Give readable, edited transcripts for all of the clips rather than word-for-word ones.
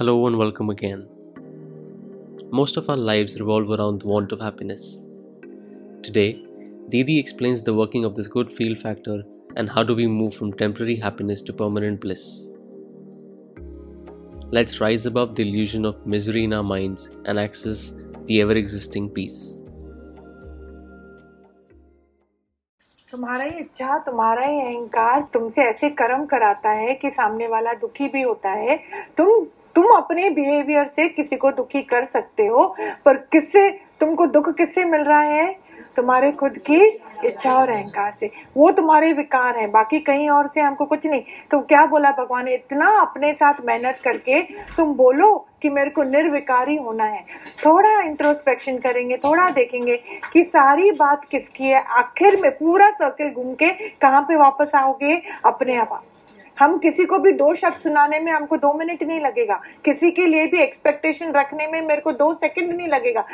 Hello and welcome again. Most of our lives revolve around the want of happiness. Today, Didi explains the working of this good feel factor and how do we move from temporary happiness to permanent bliss. Let's rise above the illusion of misery in our minds and access the ever-existing peace. तुम्हारा ही इच्छा, तुम्हारा ही अहंकार तुमसे ऐसे कर्म कराता है कि सामने वाला दुखी भी होता है। तुम अपने बिहेवियर से किसी को दुखी कर सकते हो, पर किससे तुमको दुख किससे मिल रहा है? तुम्हारे खुद की इच्छा और अहंकार से। वो तुम्हारे विकार हैं, बाकी कहीं और से हमको कुछ नहीं। तो क्या बोला भगवान ने, इतना अपने साथ मेहनत करके तुम बोलो कि मेरे को निर्विकारी होना है। थोड़ा इंट्रोस्पेक्शन करेंगे, थोड़ा देखेंगे कि सारी बात किसकी है। आखिर में पूरा सर्कल घूम के कहाँ पे वापस आओगे? अपने आप। हम किसी को भी दो शब्द सुनाने में हमको 2 मिनट नहीं लगेगा, किसी के लिए भी एक्सपेक्टेशन रखने में मेरे को 2 सेकंड नहीं लगेगा।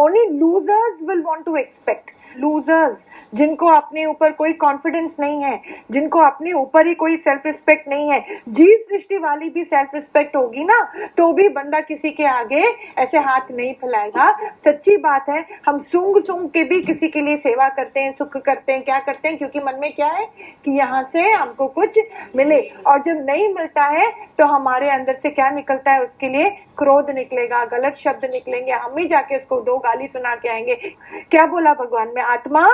Only losers will want to expect. Losers, जिनको अपने ऊपर कोई कॉन्फिडेंस नहीं है, जिनको अपने ऊपर ही कोई सेल्फ रिस्पेक्ट नहीं है। जीव सृष्टि वाली भी सेल्फ रिस्पेक्ट होगी ना, तो भी बंदा किसी के आगे ऐसे हाथ नहीं फैलाएगा। सच्ची बात है, हम सूंघ के भी किसी के लिए सेवा करते हैं, सुख करते हैं, क्या करते हैं, क्योंकि मन में क्या है कि यहाँ से हमको कुछ मिले। और जब नहीं मिलता है तो हमारे अंदर से क्या निकलता है? उसके लिए क्रोध निकलेगा, गलत शब्द निकलेंगे, हम ही जाके उसको 2 गाली सुना के आएंगे। क्या बोला भगवान ने? आत्मा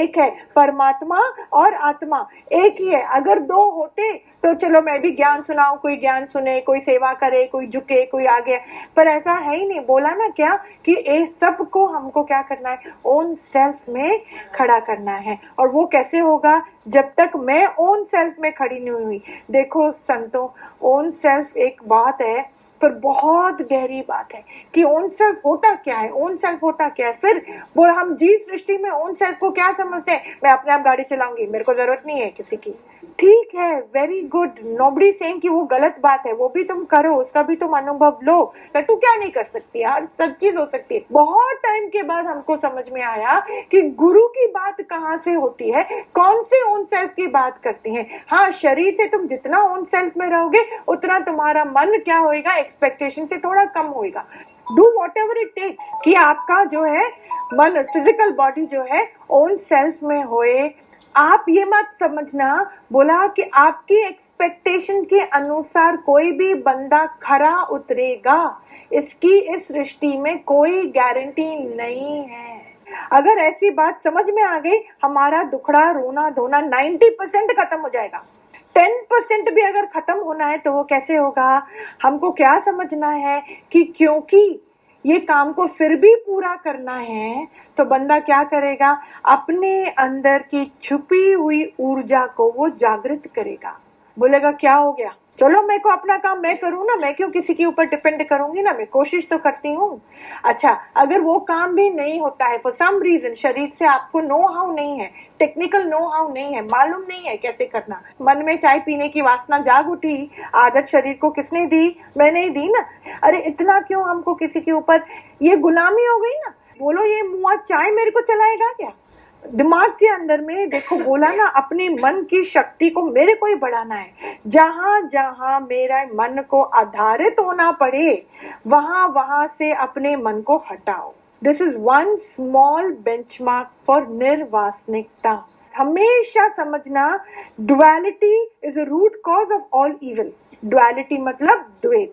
एक है, परमात्मा और आत्मा एक ही है। अगर 2 होते तो चलो मैं भी ज्ञान सुनाऊं, कोई ज्ञान सुने, कोई सेवा करे, कोई झुके, कोई आगे, पर ऐसा है ही नहीं। बोला ना क्या कि ये सब को हमको क्या करना है? ओन सेल्फ में खड़ा करना है। और वो कैसे होगा? जब तक मैं ओन सेल्फ में खड़ी नहीं हुई। देखो संतों, ओन सेल्फ एक बात है, पर बहुत गहरी बात है कि ओन सेल्फ होता क्या है? ओन सेल्फ होता क्या है? फिर वो हम जीव सृष्टि में ओन सेल्फ को क्या समझते हैं? मैं अपने आप गाड़ी चलाऊंगी, मेरे को जरूरत नहीं है किसी की। ठीक है, वेरी गुड, नोबडी सेइंग कि वो गलत बात है, वो भी तुम करो, उसका भी तुम अनुभव लो। मैं तू क्या नहीं कर सकती, हर सब चीज हो सकती है। बहुत टाइम के बाद हमको समझ में आया कि गुरु की बात कहाँ से होती है, कौन से ओन सेल्फ की बात करती है। हाँ, शरीर से तुम जितना ओन सेल्फ में रहोगे उतना तुम्हारा मन क्या होएगा? एक्सपेक्टेशन से थोड़ा कम होएगा। डू व्हाटएवर इट टेक्स कि आपका जो है मन, फिजिकल बॉडी जो है ओन सेल्फ में होए। आप ये मत समझना, बोला कि आपकी एक्सपेक्टेशन के अनुसार कोई भी बंदा खरा उतरेगा, इसकी इस सृष्टि में कोई गारंटी नहीं है। अगर ऐसी बात समझ में आ गई, हमारा दुखड़ा रोना धोना 90% खत्म हो जाएगा। 10% भी अगर खत्म होना है तो वो कैसे होगा? हमको क्या समझना है कि क्योंकि ये काम को फिर भी पूरा करना है, तो बंदा क्या करेगा? अपने अंदर की छुपी हुई ऊर्जा को वो जागृत करेगा। बोलेगा क्या हो गया, चलो मेरे को अपना काम मैं करूँ ना, मैं क्यों किसी के ऊपर डिपेंड करूंगी ना, मैं कोशिश तो करती हूँ। अच्छा, अगर वो काम भी नहीं होता है फॉर सम रीजन, शरीर से आपको नो हाउ नहीं है, टेक्निकल नो हाउ नहीं है, मालूम नहीं है कैसे करना, मन में चाय पीने की वासना जाग उठी, आदत शरीर को किसने दी? मैंने ही दी ना। अरे इतना क्यों हमको किसी के ऊपर? ये गुलामी हो गई ना। बोलो ये मुआ चाय मेरे को चलाएगा क्या? दिमाग के अंदर में देखो, बोला ना, अपने मन की शक्ति को मेरे को ही बढ़ाना है। जहाँ जहाँ मेरा मन को आधारित होना पड़े, वहाँ वहाँ से अपने मन को हटाओ। This is 1 small benchmark for निर्वासनिकता। हमेशा समझना, duality is a root cause of all evil. Duality मतलब द्वैत।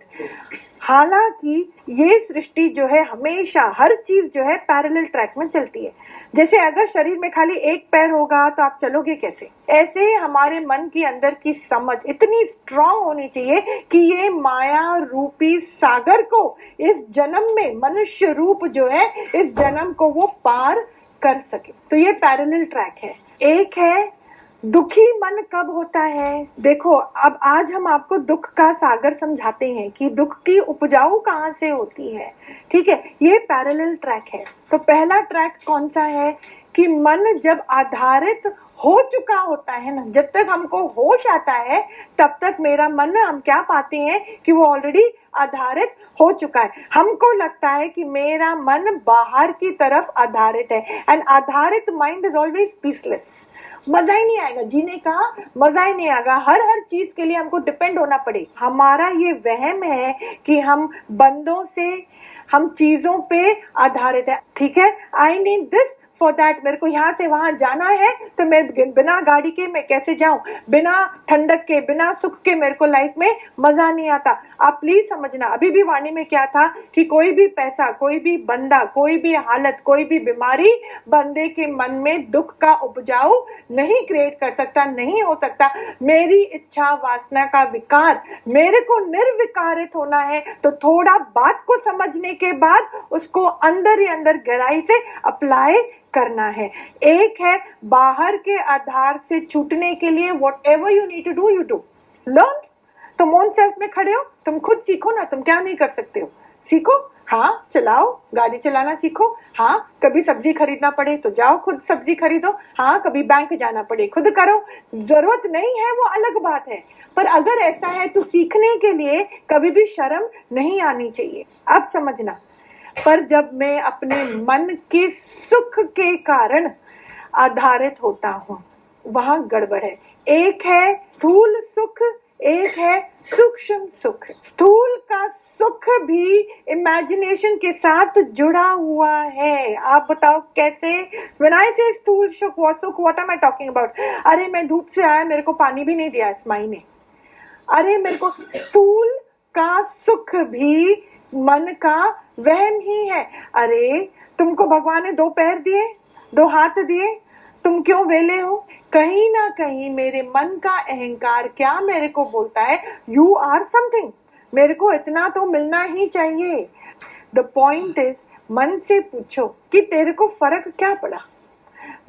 हालांकि ये सृष्टि जो है हमेशा हर चीज जो है पैरेलल ट्रैक में चलती है। जैसे अगर शरीर में खाली एक पैर होगा तो आप चलोगे कैसे? ऐसे हमारे मन के अंदर की समझ इतनी स्ट्रांग होनी चाहिए कि ये माया रूपी सागर को, इस जन्म में मनुष्य रूप जो है, इस जन्म को वो पार कर सके। तो ये पैरेलल ट्रैक है। एक है दुखी मन कब होता है? देखो, अब आज हम आपको दुख का सागर समझाते हैं कि दुख की उपजाऊ कहाँ से होती है। ठीक है, ये पैरेलल ट्रैक है। तो पहला ट्रैक कौन सा है? कि मन जब आधारित हो चुका होता है ना, जब तक हमको होश आता है तब तक मेरा मन, हम क्या पाते हैं कि वो ऑलरेडी आधारित हो चुका है। हमको लगता है कि मेरा मन बाहर की तरफ आधारित है, एंड आधारित माइंड इज ऑलवेज पीसलेस। मजा ही नहीं आएगा, जीने का मजा ही नहीं आएगा। हर हर चीज के लिए हमको डिपेंड होना पड़े। हमारा ये वहम है कि हम बंदों से, हम चीजों पे आधारित है। ठीक है, I need this for that. मेरे को यहाँ से वहां जाना है तो मैं बिना गाड़ी के मैं कैसे जाऊं, बिना ठंडक के, बिना सुख के मेरे को लाइफ में मजा नहीं आता। आप प्लीज समझना, अभी भी वाणी में क्या था कि कोई भी पैसा, कोई भी बंदा, कोई भी हालत, कोई भी बीमारी बंदे के मन में दुख का उपजाऊ नहीं क्रिएट कर सकता, नहीं हो सकता। मेरी इच्छा वासना का विकार, मेरे को निर्विकारित होना है तो थोड़ा बात को समझने के बाद उसको अंदर ही अंदर गहराई से अप्लाई करना है। एक है बाहर के आधार से छूटने के लिए whatever you need to do you do, learn. तुम ओन सेल्फ में खड़े हो, तुम खुद सीखो ना, तुम क्या नहीं कर सकते हो, सीखो। हाँ, चलाओ, गाड़ी चलाना सीखो। हाँ, कभी सब्जी खरीदना पड़े तो जाओ खुद सब्जी खरीदो। हाँ, कभी बैंक जाना पड़े खुद करो। जरूरत नहीं है वो अलग बात है, पर अगर ऐसा है तो सीखने के लिए कभी भी शर्म नहीं आनी चाहिए। अब समझना, पर जब मैं अपने मन के सुख के कारण आधारित होता हूँ वहां गड़बड़ है। एक है स्थूल सुख, एक है सूक्ष्म सुख। स्थूल का सुख भी इमेजिनेशन के साथ जुड़ा हुआ है। आप बताओ कैसे? When I say स्थूल सुख, what am I talking about? अरे मैं धूप से आया, मेरे को पानी भी नहीं दिया इस माई ने। अरे मेरे को, स्थूल का सुख भी मन का वहम ही है। अरे तुमको भगवान ने दो पैर दिए, दो हाथ दिए, तुम क्यों वेले हो? कहीं ना कहीं मेरे मन का अहंकार क्या मेरे को बोलता है, यू आर समथिंग, मेरे को इतना तो मिलना ही चाहिए। द पॉइंट इज, मन से पूछो कि तेरे को फर्क क्या पड़ा।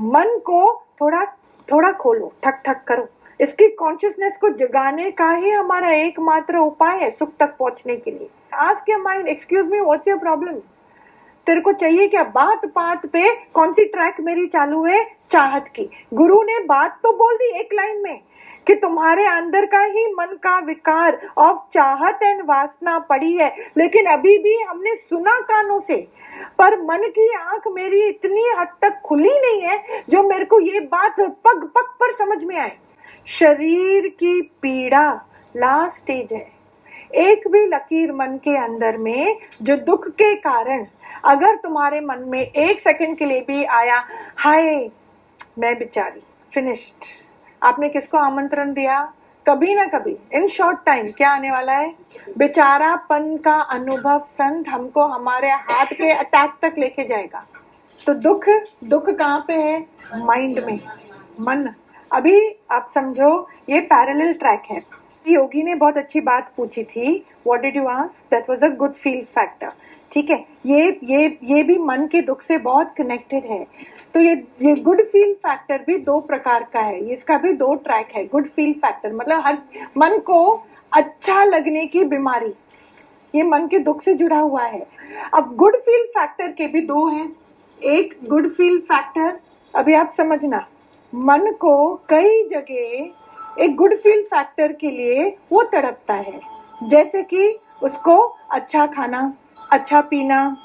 मन को थोड़ा थोड़ा खोलो, ठक ठक करो। इसकी कॉन्शियसनेस को जगाने का ही हमारा एकमात्र उपाय है सुख तक पहुंचने के लिए। Ask your mind, excuse me, what's your problem? तेरे को चाहिए क्या? बात बात पे कौन सी ट्रैक मेरी चालू है चाहत की? गुरु ने बात तो बोल दी एक लाइन में कि तुम्हारे अंदर का ही मन का विकार और चाहत एंड वासना पड़ी है, लेकिन अभी भी हमने सुना कानों से, पर मन की आंख मेरी इतनी हद तक खुली नहीं है जो मेरे को ये बात पग पग पर समझ में आए। शरीर की पीड़ा लास्ट स्टेज है। एक भी लकीर मन के अंदर में जो दुख के कारण अगर तुम्हारे मन में एक सेकंड के लिए भी आया, हाय मैं बेचारी, फिनिश्ड। आपने किसको आमंत्रण दिया? कभी ना कभी इन शॉर्ट टाइम क्या आने वाला है? बेचारापन का अनुभव संत हमको हमारे हाथ पे अटैक तक लेके जाएगा। तो दुख, दुख कहाँ पे है? माइंड में, मन। अभी आप समझो, ये पैरेलल ट्रैक है। योगी ने बहुत अच्छी बात पूछी थी, what did you ask? That was a good feel factor. ठीक है, ये भी मन के दुख से बहुत कनेक्टेड है। तो ये गुड फील फैक्टर भी दो प्रकार का है, इसका भी दो ट्रैक है। गुड फील फैक्टर मतलब हर मन को अच्छा लगने की बीमारी, ये मन के दुख से जुड़ा हुआ है। अब गुड फील फैक्टर के भी दो हैं। एक गुड फील फैक्टर, अभी आप समझना, मन को कई जगह एक गुड फील फैक्टर के लिए वो तड़पता है, जैसे कि उसको अच्छा खाना, अच्छा पीना,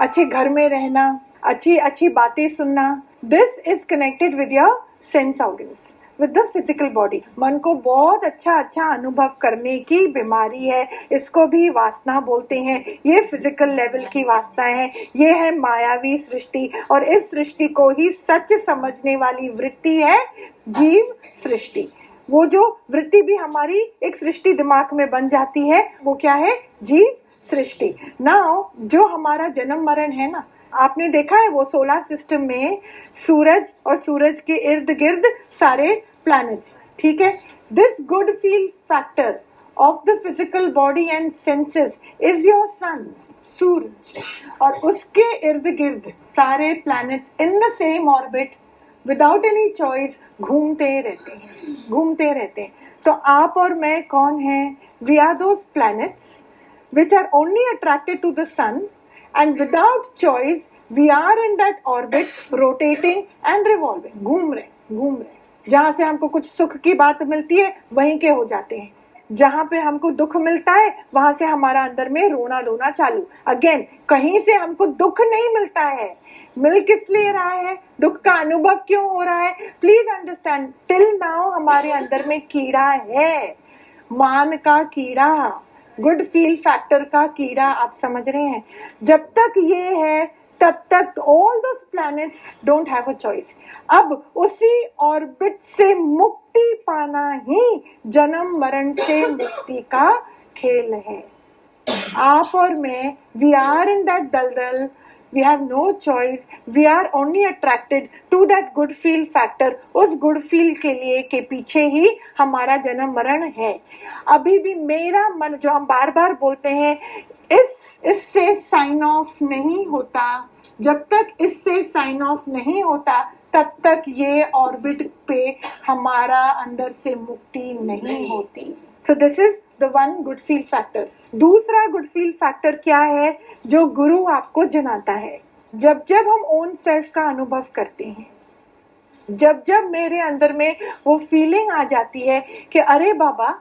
अच्छे घर में रहना, अच्छी अच्छी बातें सुनना। This is connected with your sense organs, with the physical body. मन को बहुत अच्छा अच्छा अनुभव करने की बीमारी है, इसको भी वासना बोलते हैं। ये फिजिकल लेवल की वासना है, ये है मायावी सृष्टि, और इस सृष्टि को ही सच समझने वाली वृत्ति है जीव सृष्टि। वो जो वृत्ति भी हमारी एक सृष्टि दिमाग में बन जाती है, वो क्या है? जीव सृष्टि। नाउ जो हमारा जन्म मरण है ना, आपने देखा है वो सोलर सिस्टम में सूरज और सूरज के इर्द गिर्द सारे प्लैनेट्स। ठीक है, this good feel factor of the physical body and senses is your sun, सूरज, और उसके इर्द गिर्द सारे planets in the same orbit without any choice घूमते रहते हैं। तो आप और मैं कौन हैं? We are those planets which are only attracted to the sun, and without choice we are in that orbit rotating and revolving, घूम रहे, जहाँ से हमको कुछ सुख की बात मिलती है वहीं के हो जाते हैं। जहां पे हमको दुख मिलता है वहां से हमारा अंदर में रोना धोना चालू। अगेन, कहीं से हमको दुख नहीं मिलता है, मिल किस लिए रहा है, दुख का अनुभव क्यों हो रहा है। प्लीज अंडरस्टैंड, टिल नाउ हमारे अंदर में कीड़ा है, मान का कीड़ा, गुड फील फैक्टर का कीड़ा। आप समझ रहे हैं, जब तक ये है तब तक all those planets don't have a choice. अब उसी ऑर्बिट से मुक्ति पाना ही जन्म मरण से मुक्ति का खेल है। आप और मैं, वी आर इन दैट दलदल, we have no choice, we are only attracted to that good feel factor. उस गुड फील के लिए के पीछे ही हमारा जन्म मरण है। अभी भी मेरा मन, जो हम बार बार बोलते हैं, इससे साइन ऑफ नहीं होता। जब तक इससे साइन ऑफ नहीं होता तब तक ये ऑर्बिट पे हमारा अंदर से मुक्ति नहीं होती। So this is the one good feel factor. दूसरा गुड फील फैक्टर क्या है, जो गुरु आपको जनाता है। जब जब हम ओन सेल्फ का अनुभव करते हैं, जब जब मेरे अंदर में वो फीलिंग आ जाती है कि अरे बाबा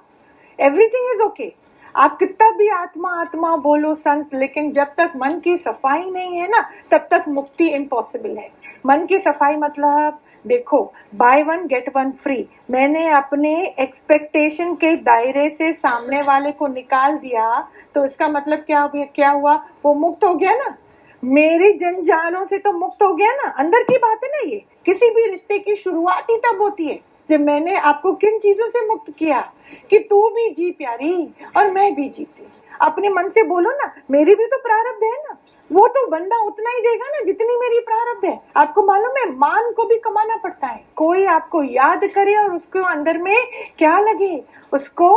एवरीथिंग इज ओके, आप कितना भी आत्मा आत्मा बोलो संत, लेकिन जब तक मन की सफाई नहीं है ना तब तक मुक्ति इम्पॉसिबल है। मन की सफाई मतलब देखो, buy one get one free. मैंने अपने एक्सपेक्टेशन के दायरे से सामने वाले को निकाल दिया तो इसका मतलब क्या हुआ, वो मुक्त हो गया ना, मेरी जंजालों से तो मुक्त हो गया ना। अंदर की बात है ना ये, किसी भी रिश्ते की शुरुआत ही तब होती है जब मैंने आपको किन चीजों से मुक्त किया कि तू भी जी प्यारी और मैं भी जीती। अपने मन से बोलो ना, मेरी भी तो प्रारब्ध है ना, वो तो बंदा उतना ही देगा ना जितनी मेरी प्रारब्ध है। आपको मालूम है, मान को भी कमाना पड़ता है। कोई आपको याद करे और उसको अंदर में क्या लगे, उसको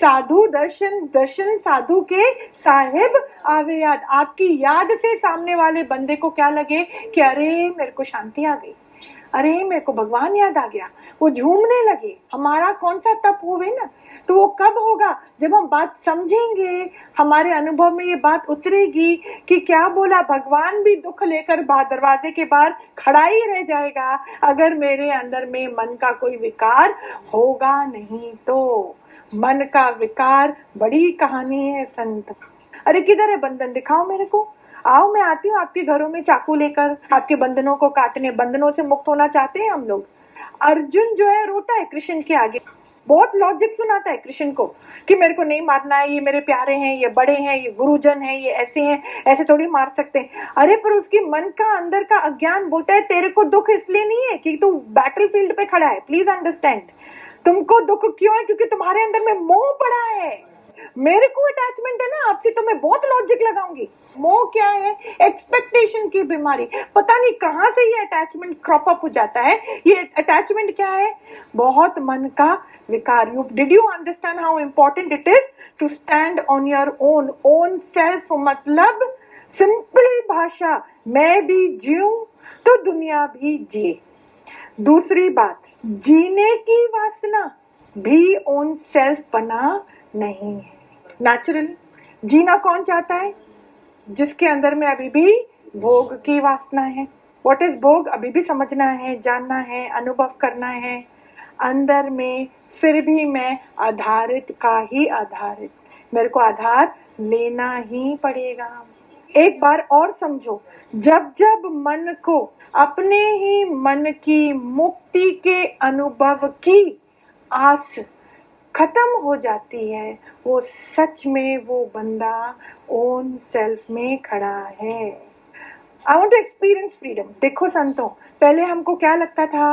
साधु दर्शन साधु के साहिब आवे याद। आपकी याद से सामने वाले बंदे को क्या लगे कि अरे मेरे को शांति आ गई, अरे मेरे को भगवान याद आ गया, वो झूमने लगे। हमारा कौन सा तप होवे ना, तो वो कब होगा, जब हम बात समझेंगे, हमारे अनुभव में ये बात उतरेगी कि क्या बोला, भगवान भी दुख लेकर दरवाजे के बाहर खड़ा ही रह जाएगा अगर मेरे अंदर में मन का कोई विकार होगा नहीं। तो मन का विकार बड़ी कहानी है संत। अरे किधर है बंधन, दिखाओ मेरे को, आओ मैं आती हूँ आपके घरों में चाकू लेकर आपके बंधनों को काटने। बंधनों से मुक्त होना चाहते हैं हम लोग। अर्जुन जो है रोता है कृष्ण के आगे, बहुत लॉजिक सुनाता है कृष्ण को कि मेरे को नहीं मारना है, ये मेरे प्यारे हैं, ये बड़े हैं, ये गुरुजन हैं, ये ऐसे हैं, ऐसे थोड़ी मार सकते हैं। अरे पर उसकी मन का अंदर का अज्ञान बोलता है तेरे को दुख इसलिए नहीं है कि तू बैटलफील्ड पे खड़ा है। प्लीज अंडरस्टैंड, तुमको दुख क्यों है, क्योंकि तुम्हारे अंदर में मोह पड़ा है। मेरे को अटैचमेंट है ना आपसे, तो मैं बहुत लॉजिक लगाऊंगी। मोह क्या है, एक्सपेक्टेशन की बीमारी। पता नहीं कहां से ये अटैचमेंट क्रॉप अप हो जाता है। ये अटैचमेंट क्या है, बहुत मन का विकार। Did you understand how important it is to stand on your own. Own self मतलब सिंपल भाषा, मैं भी जीऊं तो दुनिया भी जिए। दूसरी बात, जीने की वासना भी ओन सेल्फ बना नहीं है। नेचुरल जीना कौन चाहता है, जिसके अंदर में अभी भी भोग की वासना है। व्हाट इज भोग, अभी भी समझना है, जानना है, अनुभव करना है। अंदर में फिर भी मैं आधारित का ही आधारित, मेरे को आधार लेना ही पड़ेगा। एक बार और समझो, जब जब मन को अपने ही मन की मुक्ति के अनुभव की आस खत्म हो जाती है, वो सच में वो बंदा ओन सेल्फ में खड़ा है। I want to experience freedom. देखो संतों, पहले हमको क्या लगता था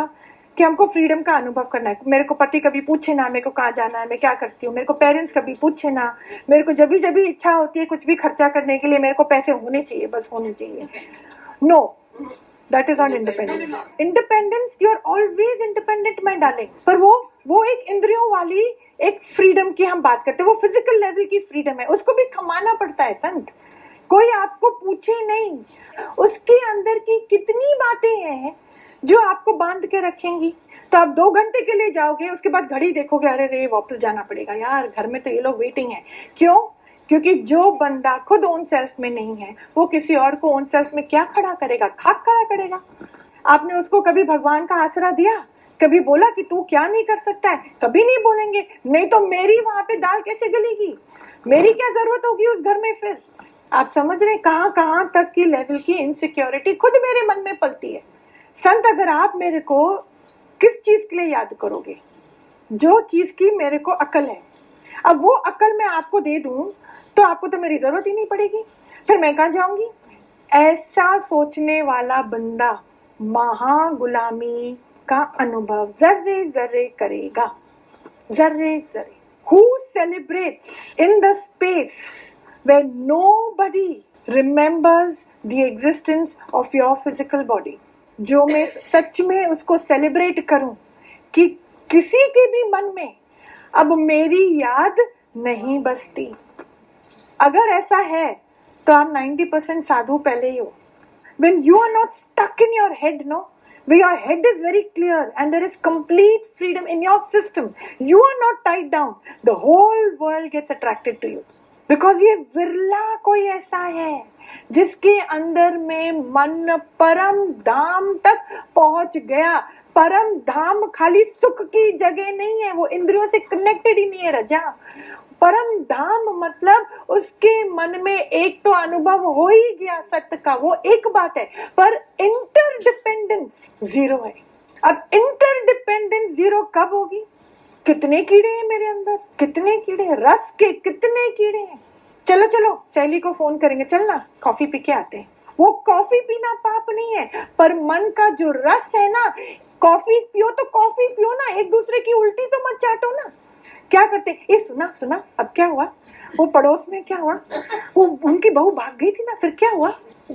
कि हमको फ्रीडम का अनुभव करना है। मेरे को पति कभी पूछे ना मेरे को कहाँ जाना है, मैं क्या करती हूँ। मेरे को पेरेंट्स कभी पूछे ना। मेरे को जब भी इच्छा होती है कुछ भी खर्चा करने के लिए, मेरे को पैसे होने चाहिए, बस होने चाहिए। No, that is not independence. Independence, you are always independent my darling. पर वो एक इंद्रियों वाली एक फ्रीडम की हम बात करते हैं, वो फिजिकल लेवल की फ्रीडम है, उसको भी कमाना पड़ता है संत। कोई आपको पूछे नहीं, उसके अंदर की कितनी बातें हैं जो आपको बांध के रखेंगी। तो आप 2 घंटे के लिए जाओगे, उसके बाद घड़ी देखोगे, अरे रे वापस जाना पड़ेगा यार, घर में तो ये लोग वेटिंग है। क्यों? क्योंकि जो बंदा खुद ओन सेल्फ में नहीं है वो किसी और को ओन सेल्फ में क्या खड़ा करेगा, खाक खड़ा करेगा। आपने उसको कभी भगवान का आसरा दिया? कभी बोला कि तू क्या नहीं कर सकता है? कभी नहीं बोलेंगे, नहीं तो मेरी वहां पे दाल कैसे गलेगी, मेरी क्या जरूरत होगी उस घर में? फिर आप समझ रहे हैं कहां तक की लेवल की इनसिक्योरिटी खुद मेरे मन में पलती है। संत, अगर आप मेरे को किस चीज के लिए याद करोगे? जो चीज की मेरे को अकल है। अब वो अकल मैं आपको दे दूं तो आपको तो मेरी जरूरत ही नहीं पड़ेगी, फिर मैं कहां जाऊंगी? ऐसा सोचने वाला बंदा महा गुलामी का अनुभव जर्रे जर्रे करेगा, जर्रे जर्रे। Who celebrates in the space where nobody remembers the existence of your physical body? जो मैं सच में उसको सेलिब्रेट करूं कि किसी के भी मन में अब मेरी याद नहीं बसती। अगर ऐसा है तो आप 90% साधु पहले ही हो। When you are not stuck in your head, no? Where your head is very clear and there is complete freedom in your system, you are not tied down, the whole world gets attracted to you. Because ये विरला कोई ऐसा है जिसके अंदर में मन परम धाम तक पहुंच गया। परम धाम खाली सुख की जगह नहीं है, वो इंद्रियों से कनेक्टेड ही नहीं है राजा। परम धाम मतलब उसके मन में एक तो अनुभव हो ही गया सत्य का, वो एक बात है, पर इंटरडिपेंडेंस जीरो है। अब इंटरडिपेंडेंस जीरो कब होगी? कितने कीड़े हैं मेरे अंदर, कितने कीड़े हैं, रस के कितने कीड़े हैं। चलो चलो सहेली को फोन करेंगे, चल ना कॉफी पी के आते हैं। वो कॉफी पीना पाप नहीं है, पर मन का जो रस है ना, कॉफी पियो ना, एक दूसरे की उल्टी तो मत चाटो ना। क्या करते, ये सुना सुना अब क्या हुआ, वो पड़ोस में क्या हुआ, वो उनकी बहू भाग गई थी ना, फिर क्या हुआ,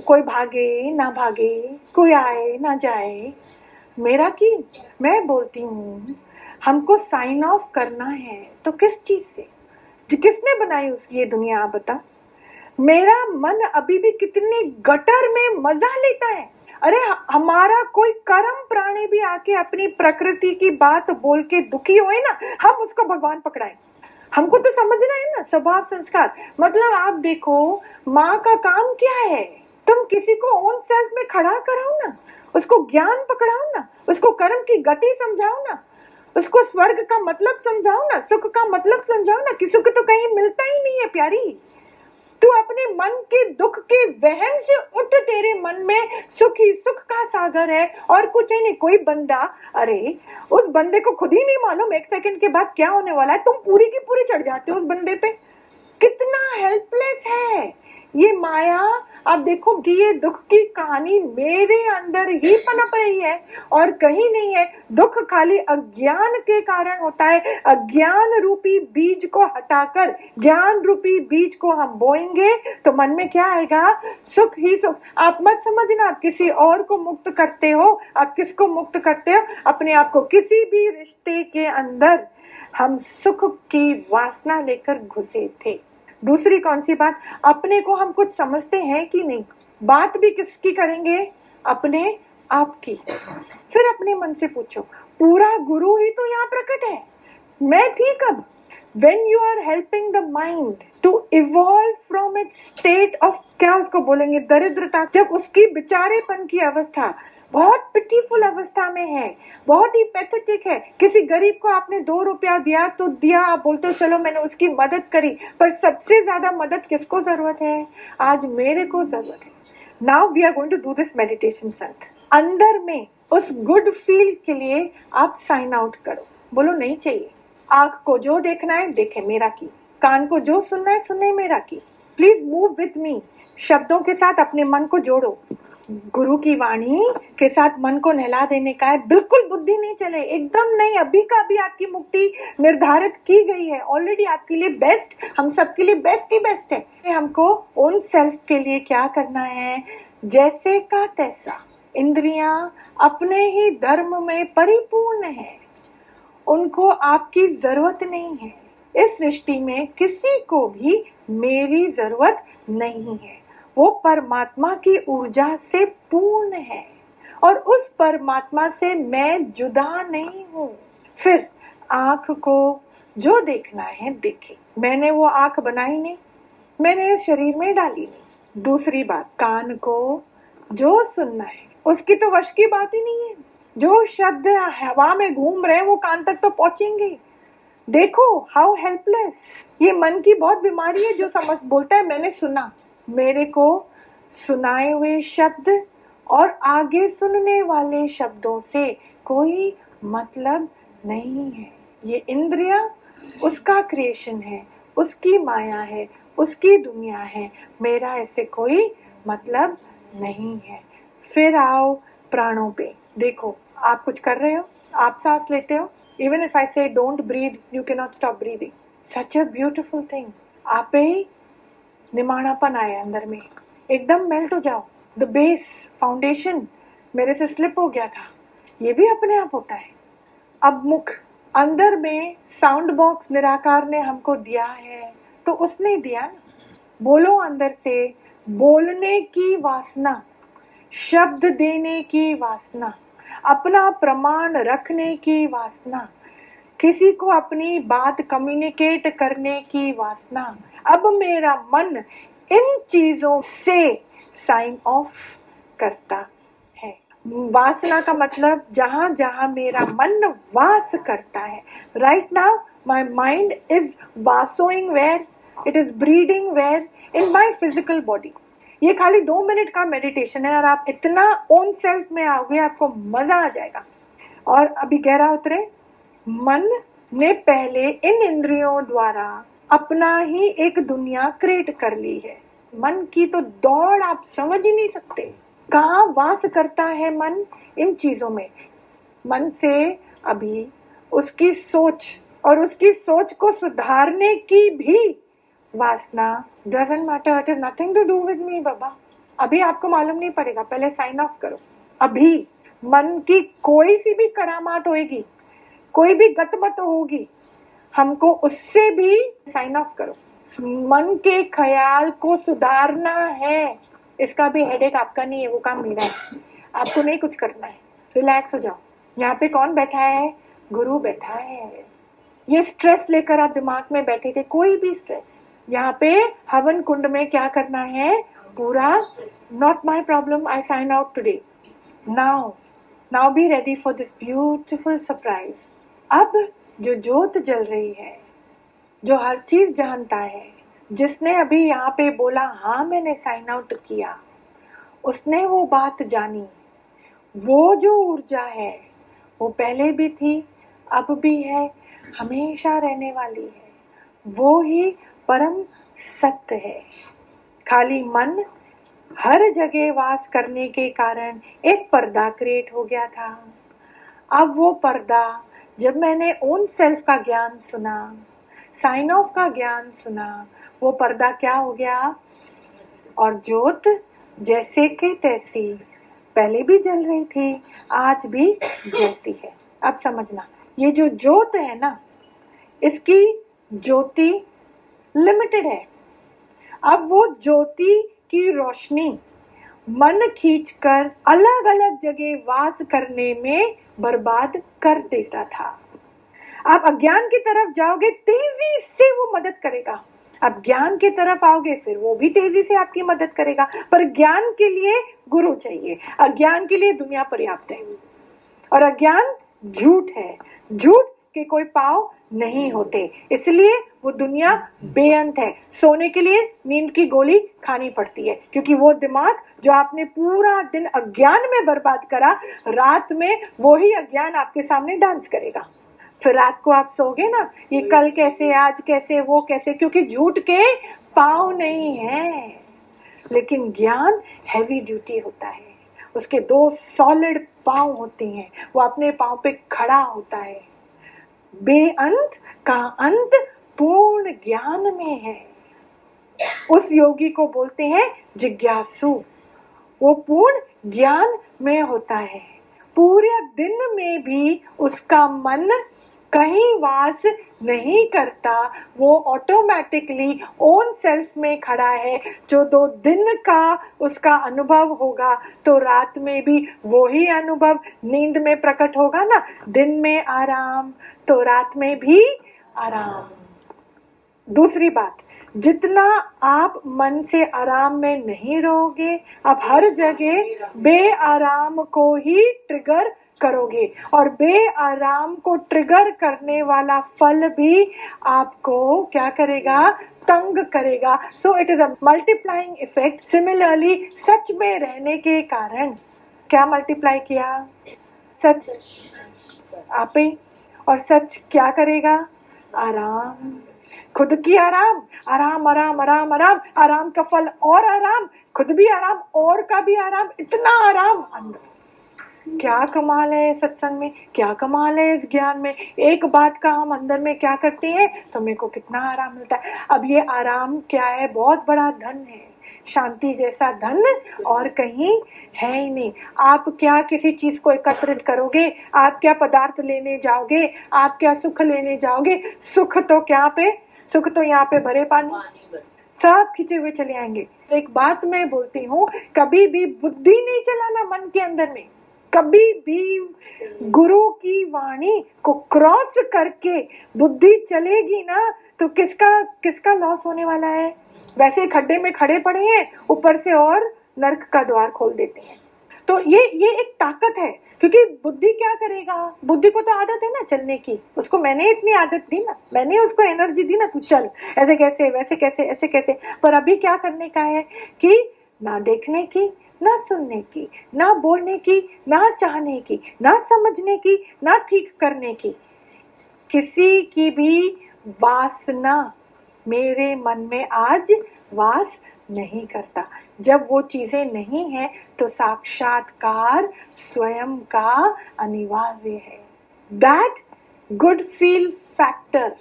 कोई भागे ना भागे, कोई आए ना जाए, मेरा की मैं बोलती हूँ हमको साइन ऑफ करना है तो किस चीज से? किसने बनाई उस ये दुनिया, आप बता। मेरा मन अभी भी कितने गटर में मजा लेता है। अरे हमारा कोई कर्म प्राणी भी आके अपनी प्रकृति की बात बोल के दुखी होए ना, हम उसको भगवान पकड़ाएं। हमको तो समझना है ना स्वभाव संस्कार, मतलब आप देखो माँ का काम क्या है, तुम किसी को ओन सेल्फ में खड़ा कराओ ना, उसको ज्ञान पकड़ाओ ना, उसको कर्म की गति समझाओ ना, उसको स्वर्ग का मतलब समझाओ ना, सुख का मतलब समझाओ ना। किसी को तो कहीं मिलता ही नहीं है प्यारी। तू अपने मन के दुख के वहन से उठ, तेरे मन में सुख ही सुख का सागर है और कुछ ही नहीं। कोई बंदा, अरे उस बंदे को खुद ही नहीं मालूम एक सेकंड के बाद क्या होने वाला है, तुम पूरी की पूरी चढ़ जाते हो उस बंदे पे। कितना हेल्पलेस है ये माया। आप देखो कि ये दुख की कहानी मेरे अंदर ही पनप रही है और कहीं नहीं है। दुख खाली अज्ञान के कारण होता है। अज्ञान रूपी बीज को हटाकर ज्ञान रूपी बीज को हम बोएंगे तो मन में क्या आएगा? सुख ही सुख। आप मत समझना आप किसी और को मुक्त करते हो। आप किसको मुक्त करते हो? अपने आप को। किसी भी रिश्ते के अंदर हम सुख की वासना लेकर घुसे थे। दूसरी कौन सी बात, अपने को हम कुछ समझते हैं कि नहीं। बात भी किसकी करेंगे? अपने आप की। फिर अपने मन से पूछो, पूरा गुरु ही तो यहाँ प्रकट है, मैं थी कब? When you are helping the mind to evolve from its state of, क्या उसको बोलेंगे, दरिद्रता, जब उसकी बेचारेपन की अवस्था बहुत पिटीफुल अवस्था में है, बहुत ही पैथेटिक है। किसी गरीब को आपने 2 रुपया दिया तो दिया, आप बोलते हो चलो मैंने उसकी मदद करी, पर सबसे ज्यादा मदद किसको जरूरत है? आज मेरे को जरूरत है। Now we are going to do this meditation. संत, अंदर में उस गुड फील के लिए आप साइन आउट करो। बोलो नहीं चाहिए। आंख को जो देखना है देखे, मेरा की। कान को जो सुनना है सुने, मेरा की। Please move with me. शब्दों के साथ अपने मन को जोड़ो। गुरु की वाणी के साथ मन को नहला देने का है। बिल्कुल बुद्धि नहीं चले, एकदम नहीं। अभी का भी आपकी मुक्ति निर्धारित की गई है ऑलरेडी, आपके लिए बेस्ट, हम सबके लिए बेस्ट ही बेस्ट है। हमको ओन सेल्फ के लिए क्या करना है? जैसे का तैसा। इंद्रियां अपने ही धर्म में परिपूर्ण है, उनको आपकी जरूरत नहीं है। इस सृष्टि में किसी को भी मेरी जरूरत नहीं है। वो परमात्मा की ऊर्जा से पूर्ण है और उस परमात्मा से मैं जुदा नहीं हूँ। फिर आँख को जो देखना है देखे। मैंने वो आँख बनाई नहीं, मैंने शरीर में डाली नहीं। दूसरी बात, कान को जो सुनना है उसकी तो वश की बात ही नहीं है। जो शब्द हवा में घूम रहे हैं वो कान तक तो पहुंचेंगे। देखो हाउ हेल्पलेस, ये मन की बहुत बीमारी है। जो समझ बोलता है मैंने सुना, मेरे को सुनाए हुए शब्द और आगे सुनने वाले शब्दों से कोई मतलब नहीं है। ये इंद्रिया उसका क्रिएशन है, उसकी माया है, उसकी दुनिया है, मेरा ऐसे कोई मतलब नहीं है। फिर आओ प्राणों पे। देखो आप कुछ कर रहे हो, आप सांस लेते हो। Even if I say don't breathe, you can not stop breathing. Such a beautiful thing. आप ही निमाणापन आया अंदर में, एकदम मेल्ट हो जाओ। द बेस फाउंडेशन मेरे से स्लिप हो गया था, ये भी अपने आप होता है। अब मुख अंदर में साउंड बॉक्स निराकार ने हमको दिया है, तो उसने दिया ना। बोलो अंदर से, बोलने की वासना, शब्द देने की वासना, अपना प्रमाण रखने की वासना, किसी को अपनी बात कम्युनिकेट करने की वासना। अब मेरा मन इन चीजों से साइन ऑफ करता है। वासना का मतलब जहां जहां मेरा मन वास करता है। Right now my mind is वासोइंग where, it is breathing where, in my physical body. ये खाली 2 मिनट का मेडिटेशन है और आप इतना ओन सेल्फ में आओगे, आपको मजा आ जाएगा। और अभी गहरा उतरे, मन ने पहले इन इंद्रियों द्वारा अपना ही एक दुनिया क्रिएट कर ली है। मन की तो दौड़ आप समझ ही नहीं सकते, कहाँ वास करता है मन इन चीजों में। मन से अभी उसकी सोच और उसकी सोच को सुधारने की भी वासना। Doesn't matter, it is nothing to do with me बाबा। अभी आपको मालूम नहीं पड़ेगा, पहले साइन ऑफ करो। अभी मन की कोई सी भी करामात होगी, कोई भी गतमत होगी, हमको उससे भी साइन ऑफ करो। मन के ख्याल को सुधारना है, इसका भी हेडेक आपका नहीं है, वो काम मेरा है। आपको नहीं कुछ करना है, रिलैक्स हो जाओ। यहाँ पे कौन बैठा है? गुरु बैठा है। ये स्ट्रेस लेकर आप दिमाग में बैठे थे, कोई भी स्ट्रेस। यहाँ पे हवन कुंड में क्या करना है? पूरा not my problem, I sign out today. Now be ready for this beautiful surprise. अब जो ज्योत जल रही है, जो हर चीज जानता है, जिसने अभी यहाँ पे बोला हाँ मैंने साइन आउट किया, उसने वो बात जानी। वो जो ऊर्जा है वो पहले भी थी, अब भी है, हमेशा रहने वाली है। वो ही परम सत्य है। खाली मन हर जगह वास करने के कारण एक पर्दा क्रिएट हो गया था। अब वो पर्दा, जब मैंने ओन सेल्फ का ज्ञान सुना, साइन ऑफ का ज्ञान सुना, वो पर्दा क्या हो गया? और ज्योत जैसे के तैसी पहले भी जल रही थी, आज भी जलती है। अब समझना, ये जो ज्योत है ना, इसकी ज्योति लिमिटेड है। अब वो ज्योति की रोशनी मन खींचकर अलग अलग जगह वास करने में बर्बाद कर देता था। आप अज्ञान की तरफ जाओगे, तेजी से वो मदद करेगा। आप ज्ञान की तरफ आओगे, फिर वो भी तेजी से आपकी मदद करेगा। पर ज्ञान के लिए गुरु चाहिए, अज्ञान के लिए दुनिया पर्याप्त है। और अज्ञान झूठ है, झूठ के कोई पाव नहीं होते, इसलिए वो दुनिया बेअंत है। सोने के लिए नींद की गोली खानी पड़ती है, क्योंकि वो दिमाग जो आपने पूरा दिन अज्ञान में बर्बाद करा, रात में वो ही अज्ञान आपके सामने डांस करेगा। फिर रात को आप सोगे ना, ये कल कैसे, आज कैसे, वो कैसे, क्योंकि झूठ के पाँव नहीं है। लेकिन ज्ञान हैवी ड्यूटी होता है, उसके 2 सॉलिड पाँव होती हैं, वो अपने पाँव पे खड़ा होता है। बेअंत का अंत पूर्ण ज्ञान में है। उस योगी को बोलते हैं जिज्ञासु। वो पूर्ण ज्ञान में होता है। पूरे दिन में भी उसका मन कहीं वास नहीं करता, वो ऑटोमेटिकली ओन सेल्फ में खड़ा है। जो 2 दिन का उसका अनुभव होगा, तो रात में भी वो ही अनुभव नींद में प्रकट होगा ना। दिन में आराम तो रात में भी आराम। दूसरी बात, जितना आप मन से आराम में नहीं रहोगे, आप हर जगह बेआराम को ही ट्रिगर करोगे और बेआराम को ट्रिगर करने वाला फल भी आपको क्या करेगा, तंग करेगा। So it is a multiplying effect. Similarly सच में रहने के कारण क्या मल्टीप्लाई किया, सच आप ही, और सच क्या करेगा, आराम, खुद की आराम, आराम आराम आराम आराम, आराम का फल और आराम, खुद भी आराम और का भी आराम, इतना आराम अंदर। क्या कमाल है सत्संग में, क्या कमाल है इस ज्ञान में। एक बात का हम अंदर में क्या करते हैं तो मेरे को कितना आराम मिलता है। अब ये आराम क्या है, बहुत बड़ा धन है, शांति जैसा धन और कहीं है ही नहीं। आप क्या किसी चीज को एकत्रित करोगे, आप क्या पदार्थ लेने जाओगे, आप क्या सुख लेने जाओगे, सुख तो क्या पे, सुख तो यहाँ पे भरे पानी, सब खींचे हुए चले आएंगे। एक बात मैं बोलती हूँ, कभी भी बुद्धि नहीं चलाना मन के अंदर में, कभी भी गुरु की वाणी को क्रॉस करके बुद्धि चलेगी ना तो किसका लॉस होने वाला है। वैसे खड्डे में खड़े पड़े हैं, ऊपर से और नर्क का द्वार खोल देते हैं। तो ये एक ताकत है, क्योंकि बुद्धि क्या करेगा, बुद्धि को तो आदत है ना चलने की, उसको मैंने इतनी आदत दी ना, मैंने उसको एनर्जी दी ना, तू चल, ऐसे कैसे वैसे कैसे ऐसे कैसे। पर अभी क्या करने का है कि ना देखने की, ना सुनने की, ना बोलने की, ना चाहने की, ना समझने की, ना ठीक करने की, किसी की भी वासना मेरे मन में आज वास नहीं करता। जब वो चीजें नहीं है तो साक्षात्कार स्वयं का अनिवार्य है। दैट गुड फील फैक्टर,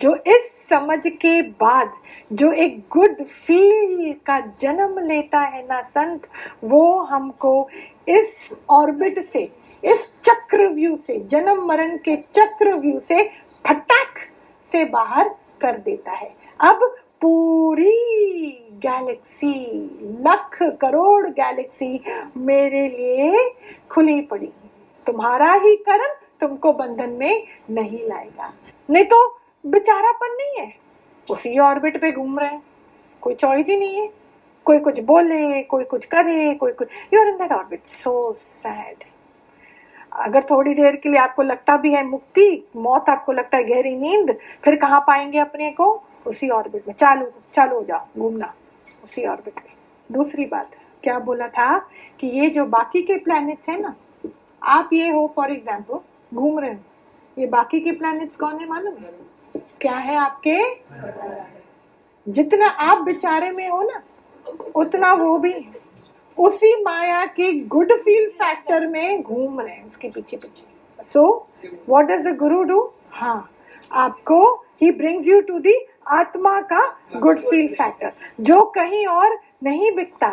जो इस समझ के बाद जो एक गुड फील का जन्म लेता है ना संत, वो हमको इस ऑर्बिट से, इस चक्रव्यूह से, जन्म मरण के चक्रव्यूह से फटाक से बाहर कर देता है। अब पूरी गैलेक्सी, लाख करोड़ गैलेक्सी मेरे लिए खुली पड़ी, तुम्हारा ही कर्म तुमको बंधन में नहीं लाएगा। नहीं तो बेचारापन नहीं है, उसी ऑर्बिट पे घूम रहे हैं, कोई चॉइस ही नहीं है, कोई कुछ बोले, कोई कुछ करे, कोई कुछ, you are in that orbit, so sad. अगर थोड़ी देर के लिए आपको लगता भी है मुक्ति, मौत आपको लगता है गहरी नींद, फिर कहाँ पाएंगे अपने को, उसी ऑर्बिट में चालू चालू हो जाओ घूमना, उसी ऑर्बिट में। दूसरी बात क्या बोला था कि ये जो बाकी के प्लैनेट्स हैं ना, आप ये हो फॉर एग्जाम्पल, घूम रहे हो, ये बाकी के प्लैनेट्स कौन है मालूम है, क्या है आपके, जितना आप बेचारे में हो ना उतना वो भी उसी माया के गुड फील फैक्टर में घूम रहे हैं, उसके पीछे पीछे। So what does the guru do, हाँ आपको ही ब्रिंग्स यू टू दी आत्मा का गुड फील फैक्टर, जो कहीं और नहीं बिकता,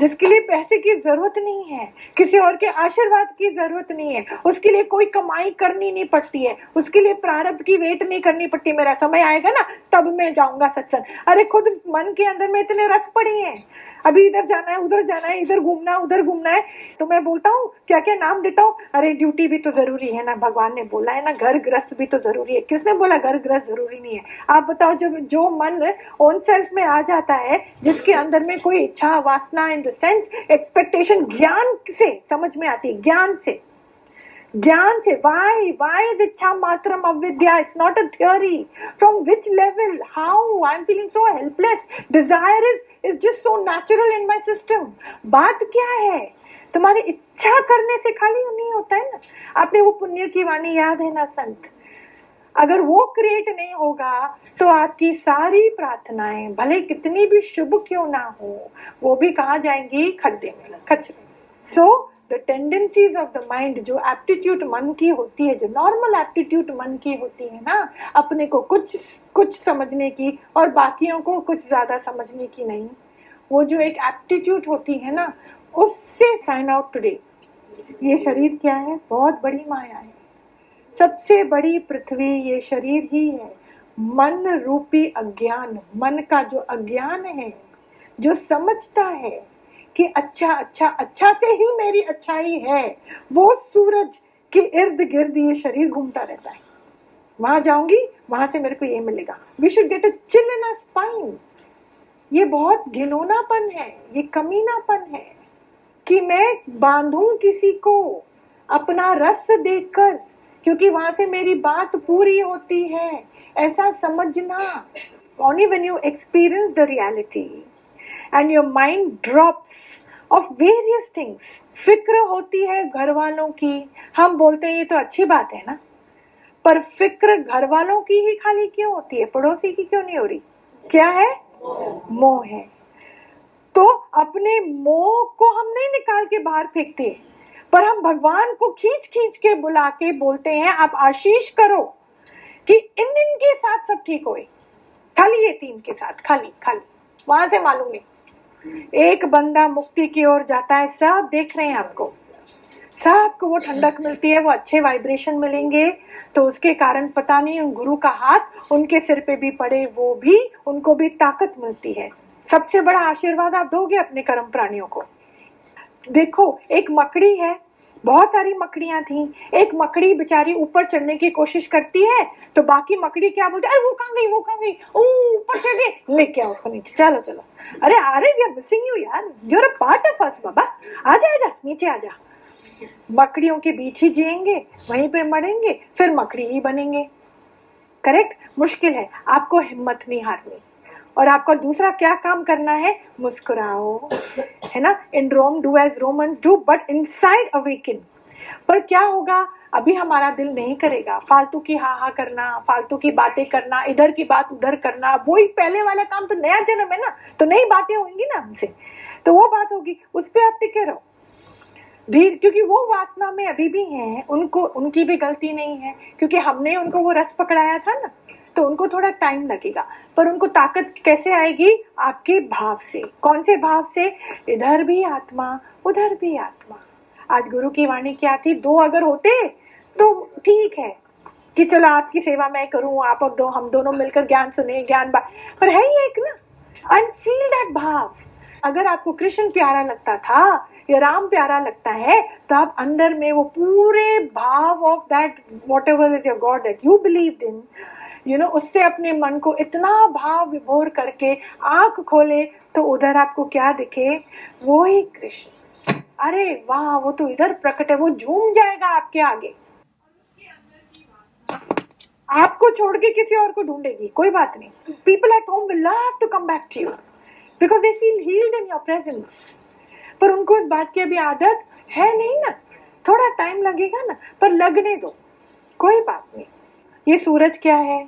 जिसके लिए पैसे की जरूरत नहीं है, किसी और के आशीर्वाद की जरूरत नहीं है, उसके लिए कोई कमाई करनी नहीं पड़ती है, उसके लिए प्रारब्ध की वेट नहीं करनी पड़ती, मेरा समय आएगा ना तब मैं जाऊंगा सत्संग। अरे खुद मन के अंदर में इतने रस पड़ी हैं, अभी इधर जाना है, उधर जाना है, इधर घूमना उधर घूमना है, तो मैं बोलता हूँ क्या क्या नाम देता हूँ, अरे ड्यूटी भी तो जरूरी है ना, भगवान ने बोला है ना, घर गृहस्थ भी तो जरूरी है, किसने बोला घर गृहस्थ जरूरी नहीं है। आप बताओ, जब जो मन ओन सेल्फ में आ जाता है, जिसके अंदर में कोई इच्छा वासना सेंस एक्सपेक्टेशन ज्ञान से समझ में आती है, ज्ञान से why is इच्छा मात्रम अविद्या, it's not a theory, from which level, how I'm feeling so helpless, desire is just so natural in my system। बात क्या है, तुम्हारी इच्छा करने से खाली नहीं होता है ना। आपने वो पुण्य की वाणी याद है ना संत, अगर वो क्रिएट नहीं होगा तो आपकी सारी प्रार्थनाएं भले कितनी भी शुभ क्यों ना हो, वो भी कहाँ जाएंगी, खड्डे में, खच्चर। So the tendencies of the mind, जो एप्टीट्यूड मन की होती है, जो नॉर्मल एप्टीट्यूड मन की होती है ना, अपने को कुछ कुछ समझने की और बाकियों को कुछ ज़्यादा समझने की नहीं, वो जो एक एप्टीट्यूड होती है ना, उससे साइन आउट टुडे। ये शरीर क्या है, बहुत बड़ी माया है, सबसे बड़ी पृथ्वी ये शरीर ही है। मन रूपी अज्ञान, मन का जो अज्ञान है, जो समझता है कि अच्छा अच्छा अच्छा से ही मेरी अच्छाई है, वो सूरज के इर्द गिर्द ये शरीर घूमता रहता है, वहां जाऊंगी वहां से मेरे को ये मिलेगा। We should get a chill in our spine. ये बहुत घिनौनापन है, ये कमीनापन है कि मैं बांधूं किसी को, अपना रस देखकर, क्योंकि वहां से मेरी बात पूरी होती है, ऐसा समझना। Only when you experience the reality and your mind drops of various things, फिक्र होती है घर वालों की। हम बोलते हैं ये तो अच्छी बात है ना, पर फिक्र घर वालों की ही खाली क्यों होती है, पड़ोसी की क्यों नहीं हो रही? क्या है? मोह है। तो अपने मोह को हम नहीं निकाल के बाहर फेंकते, पर हम भगवान को खींच खींच के बुला के बोलते हैं आप आशीष करो कि इन के साथ सब ठीक होए, खाली ये तीन के साथ, खाली खाली। वहां से मालूम नहीं, एक बंदा मुक्ति की ओर जाता है, सब देख रहे हैं आपको, सबको वो ठंडक मिलती है, वो अच्छे वाइब्रेशन मिलेंगे, तो उसके कारण पता नहीं उन गुरु का हाथ उनके सिर पे भी पड़े, वो भी, उनको भी ताकत मिलती है। सबसे बड़ा आशीर्वाद आप दोगे अपने कर्म प्राणियों को। देखो एक मकड़ी है, बहुत सारी मकड़ियां थी, एक मकड़ी बेचारी ऊपर चढ़ने की कोशिश करती है, तो बाकी मकड़ी क्या बोलती है, अरे वो कहाँ गई, वो कहाँ गई, ऊपर चढ़ गई, लेके आओ उसको नीचे, चलो चलो, अरे अरे वी आर मिसिंग यू यार, you are a part of us बाबा, आजा आजा नीचे आजा। मकड़ियों के बीच ही जिएंगे, वहीं पे मरेंगे, फिर मकड़ी ही बनेंगे। करेक्ट? मुश्किल है, आपको हिम्मत नहीं हारनी। और आपको दूसरा क्या काम करना है? मुस्कुराओ, है ना? In Rome do as Romans do, but inside awaken. पर क्या होगा, अभी हमारा दिल नहीं करेगा फालतू की हा हा करना, फालतू की बातें करना, इधर की बात उधर करना, वो ही पहले वाला काम। तो नया जन्म है ना, तो नई बातें होंगी ना हमसे, तो वो बात होगी, उस पर आप टिके रहो धीरे, क्योंकि वो वासना में अभी भी हैं, उनको, उनकी भी गलती नहीं है, क्योंकि हमने उनको वो रस पकड़ाया था ना, तो उनको थोड़ा टाइम लगेगा। पर उनको ताकत कैसे आएगी? आपके भाव से। कौन से भाव से? इधर भी आत्मा, उधर भी आत्मा। आज गुरु की वाणी क्या थी? दो अगर होते तो ठीक है कि चलो आपकी सेवा मैं करूं, आप और दो, हम दोनों मिलकर ज्ञान सुने, ज्ञान बात, पर है ही एक ना, अनफील दैट भाव। अगर आपको कृष्ण प्यारा लगता था या राम प्यारा लगता है, तो आप अंदर में वो पूरे भाव of that whatever is your god that you believed in, you know, उससे अपने मन को इतना भाव विभोर करके आंख खोले तो उधर आपको क्या दिखे? वो ही कृष्ण। अरे वाह, वो तो इधर प्रकट है, वो झूम जाएगा आपके आगे। आपको छोड़ के किसी और को ढूंढेगी, कोई बात नहीं। People at home will love to come back to you because they feel healed in your presence. पर उनको इस बात की अभी आदत है नहीं ना, थोड़ा टाइम लगेगा ना, पर लगने दो, कोई बात नहीं। ये सूरज क्या है?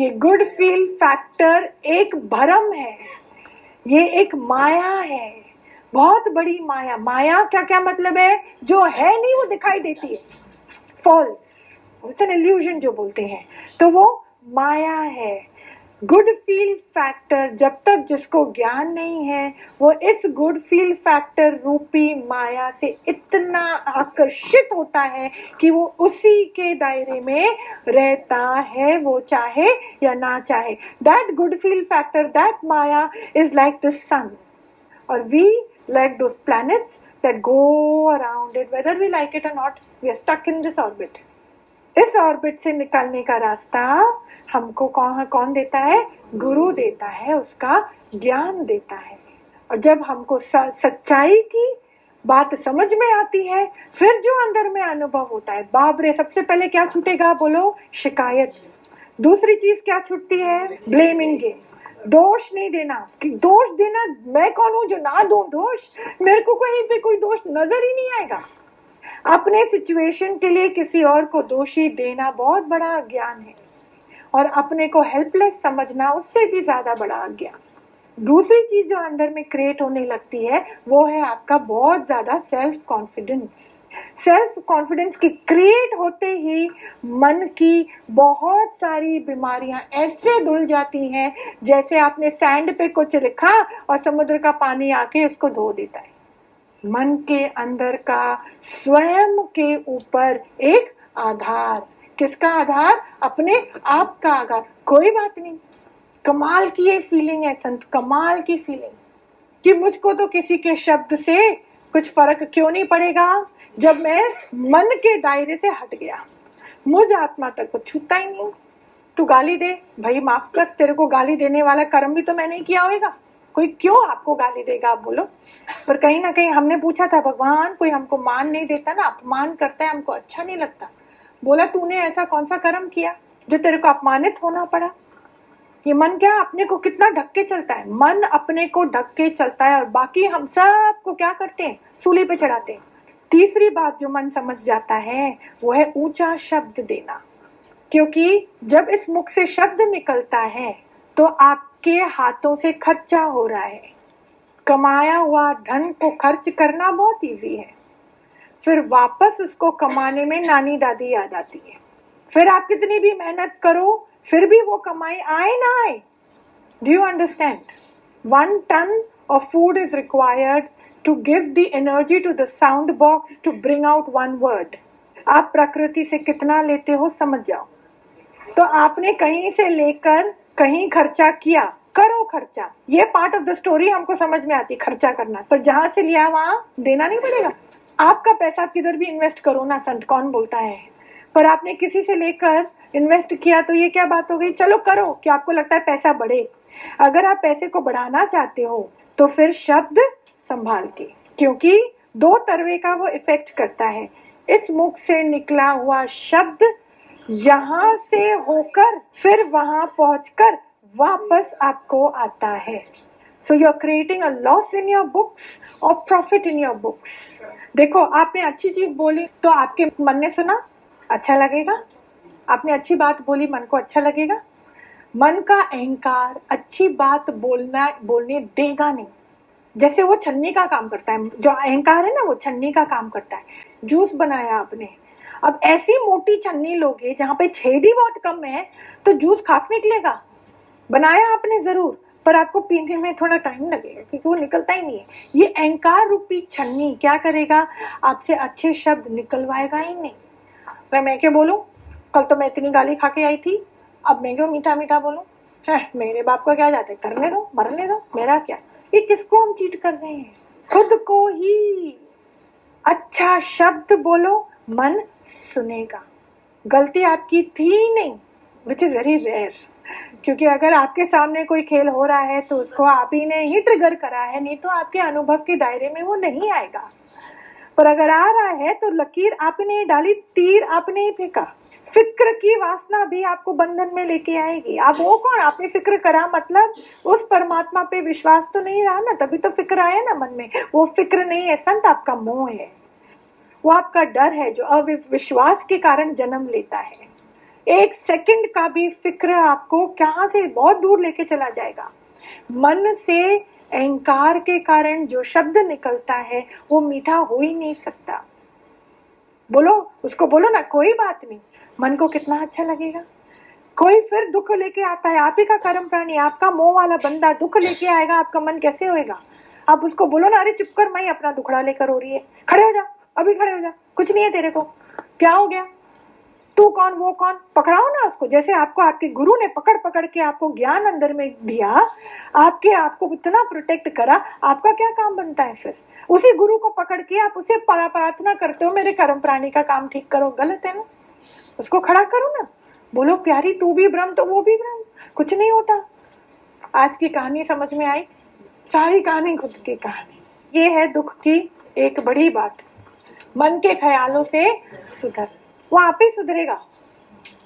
ये गुड फील फैक्टर एक भ्रम है, ये एक माया है, बहुत बड़ी माया। माया क्या क्या मतलब है? जो है नहीं वो दिखाई देती है, फॉल्स, इट्स एन इल्यूजन जो बोलते हैं, तो वो माया है। गुड फील फैक्टर जब तक जिसको ज्ञान नहीं है, वो इस गुड फील फैक्टर रूपी माया से इतना आकर्षित होता है कि वो उसी के दायरे में रहता है, वो चाहे या ना चाहे। That good feel factor, that maya is like the sun, और we like those planets that go around it, whether we like it or not, we are stuck in this orbit. इस ऑर्बिट से निकलने का रास्ता हमको कौन देता है? गुरु देता है, उसका ज्ञान देता है। और जब हमको सच्चाई की बात समझ में आती है, फिर जो अंदर में अनुभव होता है, बाप रे, सबसे पहले क्या छूटेगा? बोलो, शिकायत। दूसरी चीज क्या छूटती है? ब्लेमिंग गेम, दोष नहीं देना। दोष देना, मैं कौन हूँ जो ना दूं दोष? मेरे को कहीं पे कोई दोष नजर ही नहीं आएगा। अपने सिचुएशन के लिए किसी और को दोषी देना बहुत बड़ा अज्ञान है, और अपने को हेल्पलेस समझना उससे भी ज्यादा बड़ा अज्ञान। दूसरी चीज जो अंदर में क्रिएट होने लगती है, वो है आपका बहुत ज्यादा सेल्फ कॉन्फिडेंस। सेल्फ कॉन्फिडेंस की क्रिएट होते ही मन की बहुत सारी बीमारियां ऐसे धुल जाती हैं, जैसे आपने सैंड पे कुछ लिखा और समुद्र का पानी आके उसको धो देता है। मन के अंदर का स्वयं के ऊपर एक आधार, किसका आधार? अपने आप का आधार। कोई बात नहीं, कमाल की ये फीलिंग है संत, कमाल की फीलिंग कि मुझको तो किसी के शब्द से कुछ फर्क क्यों नहीं पड़ेगा, जब मैं मन के दायरे से हट गया, मुझ आत्मा तक कुछ छूता ही नहीं। तू गाली दे भाई, माफ कर, तेरे को गाली देने वाला कर्म भी तो मैंने ही किया होगा, कोई क्यों आपको गाली देगा, आप बोलो। पर कहीं ना कहीं हमने पूछा था भगवान, कोई हमको मान नहीं देता ना, अपमान करता है, हमको अच्छा नहीं लगता। बोला तूने ऐसा कौन सा कर्म किया जो तेरे को अपमानित होना पड़ा। ये मन क्या अपने को कितना ढक के चलता है, मन अपने को ढक के चलता है और बाकी हम सब को क्या करते हैं, सूली पे चढ़ाते हैं। तीसरी बात जो मन समझ जाता है वो है ऊंचा शब्द देना, क्योंकि जब इस मुख से शब्द निकलता है तो आपके हाथों से खर्चा हो रहा है। कमाया हुआ धन को खर्च करना बहुत इजी है, फिर वापस उसको कमाने में नानी दादी याद आती है। फिर आप कितनी भी मेहनत करो फिर भी वो कमाई आए ना आए। Do you understand? 1 ton of food is required to give the energy to the sound box to bring out 1 word. आप प्रकृति से कितना लेते हो समझ जाओ। तो आपने कहीं से लेकर कहीं खर्चा किया, करो खर्चा, ये पार्ट ऑफ द स्टोरी हमको समझ में आती, खर्चा करना। पर जहां से लिया वहां देना नहीं पड़ेगा। आपका पैसा आप किधर भी इन्वेस्ट करो ना, संत कौन बोलता है, पर आपने किसी से लेकर इन्वेस्ट किया तो ये क्या बात हो गई। चलो करो कि आपको लगता है पैसा बढ़े। अगर आप पैसे को बढ़ाना चाहते हो तो फिर शब्द संभाल के, क्योंकि 2 तरह का वो इफेक्ट करता है। इस मुख से निकला हुआ शब्द यहाँ से होकर फिर वहां पहुंचकर वापस आपको आता है। So you are creating a loss in your books और प्रॉफिट इन योर बुक्स। देखो आपने अच्छी चीज बोली तो आपके मन ने सुना, अच्छा लगेगा। आपने अच्छी बात बोली, मन को अच्छा लगेगा। मन का अहंकार अच्छी बात बोलने देगा नहीं। जैसे वो छन्नी का काम करता है, जो अहंकार है ना वो छन्नी का काम करता है। जूस बनाया आपने, अब ऐसी मोटी छन्नी लोगे जहाँ पे छेद ही बहुत कम है तो जूस खाक निकलेगा। बनाया आपने जरूर, पर आपको पीने में थोड़ा टाइम लगेगा क्योंकि वो निकलता ही नहीं है। ये अहंकार रूपी छन्नी क्या करेगा, आपसे अच्छे शब्द निकलवाएगा ही नहीं। मैं क्या बोलूं, कल तो मैं इतनी गाली खा के आई थी, अब मैं क्यों मीठा मीठा बोलूँ, मेरे बाप का क्या जाता है, करने दो मरने दो, मेरा क्या। ये किसको हम चीट कर रहे हैं, खुद को ही। अच्छा शब्द बोलो, मन सुनेगा। गलती आपकी थी नहीं, विच इज वेरी रेयर, क्योंकि अगर आपके सामने कोई खेल हो रहा है तो उसको आप ही ने ही ट्रिगर करा है, नहीं तो आपके अनुभव के दायरे में वो नहीं आएगा। पर अगर आ रहा है तो लकीर आपने ही डाली, तीर आपने ही फेंका। फिक्र की वासना भी आपको बंधन में लेके आएगी। आप वो कौन, आपने फिक्र करा मतलब उस परमात्मा पे विश्वास तो नहीं रहा ना, तभी तो फिक्र आया ना मन में। वो फिक्र नहीं है संत, आपका मोह है, वो आपका डर है जो अविश्वास के कारण जन्म लेता है। 1 सेकंड का भी फिक्र आपको कहाँ से बहुत दूर लेके चला जाएगा। मन से अहंकार के कारण जो शब्द निकलता है वो मीठा हो ही नहीं सकता। बोलो उसको, बोलो ना कोई बात नहीं, मन को कितना अच्छा लगेगा। कोई फिर दुख लेके आता है, आप ही का कर्म प्राणी, आपका मोह वाला बंदा दुख लेके आएगा, आपका मन कैसे होएगा। आप उसको बोलो ना, अरे चुप कर, मैं अपना दुखड़ा लेकर हो रही है, खड़े हो जा, अभी खड़े हो जा, कुछ नहीं है तेरे को, क्या हो गया, तू कौन वो कौन। पकड़ाओ ना उसको, जैसे आपको आपके गुरु ने पकड़ पकड़ के आपको ज्ञान अंदर में दिया, आपके आपको इतना प्रोटेक्ट करा, आपका क्या काम बनता है। फिर उसी गुरु को पकड़ के आप उसे प्रार्थना करते हो, मेरे कर्म प्राणी का काम ठीक करो। गलत है ना, उसको खड़ा करो ना, बोलो प्यारी तू भी ब्रह्म तो वो भी ब्रह्म, कुछ नहीं होता। आज की कहानी समझ में आई, सारी कहानी खुद की कहानी। ये है दुख की एक बड़ी बात, मन के ख्यालों से सुधर, वो आप ही सुधरेगा।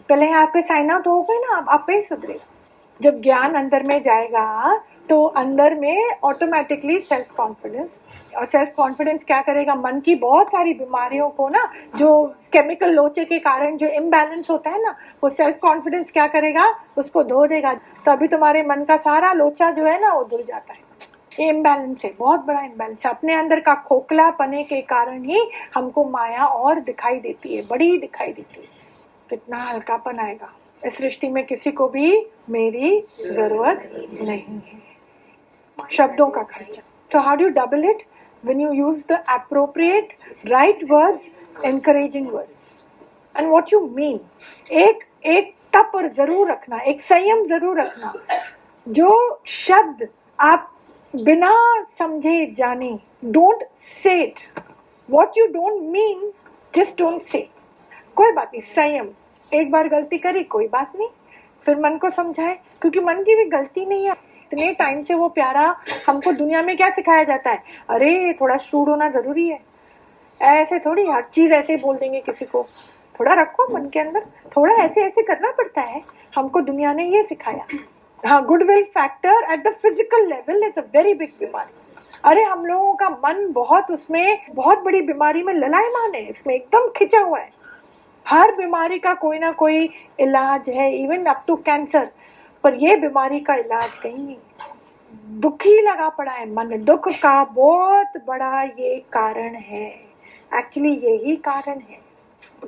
पहले यहाँ पे साइन आउट हो गए ना, आप ही सुधरेगा। जब ज्ञान अंदर में जाएगा तो अंदर में ऑटोमेटिकली सेल्फ कॉन्फिडेंस, और सेल्फ कॉन्फिडेंस क्या करेगा, मन की बहुत सारी बीमारियों को ना, जो केमिकल लोचे के कारण जो इम्बैलेंस होता है ना, वो सेल्फ कॉन्फिडेंस क्या करेगा, उसको धो देगा। तभी तुम्हारे मन का सारा लोचा जो है ना वो धुल जाता है। ये इम्बैलेंस है, बहुत बड़ा इम्बैलेंस है। अपने अंदर का खोखला पने के कारण ही हमको माया और दिखाई देती है, बड़ी दिखाई देती है। कितना हल्कापन आएगा, इस सृष्टि में किसी को भी मेरी जरूरत नहीं है। शब्दों का खर्चा, so how do double it, when you use the appropriate right words, encouraging words and what you mean. एक तप और जरूर रखना, एक संयम जरूर रखना। जो शब्द आप बिना समझे जाने, don't say it, what you don't mean just don't say. कोई बात नहीं, संयम, एक बार गलती करी कोई बात नहीं, फिर मन को समझाए, क्योंकि मन की भी गलती नहीं है। इतने टाइम से वो प्यारा हमको दुनिया में क्या सिखाया जाता है, अरे थोड़ा शूड होना जरूरी है, ऐसे थोड़ी हर चीज ऐसे बोल देंगे किसी को, थोड़ा रखो मन के अंदर, थोड़ा ऐसे ऐसे करना पड़ता है, हमको दुनिया ने ये सिखाया। हाँ, goodwill factor at the physical level is a very big बीमारी। अरे हम लोगों का मन बहुत उसमें बहुत बड़ी बीमारी में ललायमान है, इसमें एकदम खिंचा हुआ है। हर बीमारी का कोई ना कोई इलाज है, इवन अप टू कैंसर, पर ये बीमारी का इलाज कहीं नहीं। दुखी लगा पड़ा है मन, दुख का बहुत बड़ा ये कारण है, एक्चुअली यही कारण है।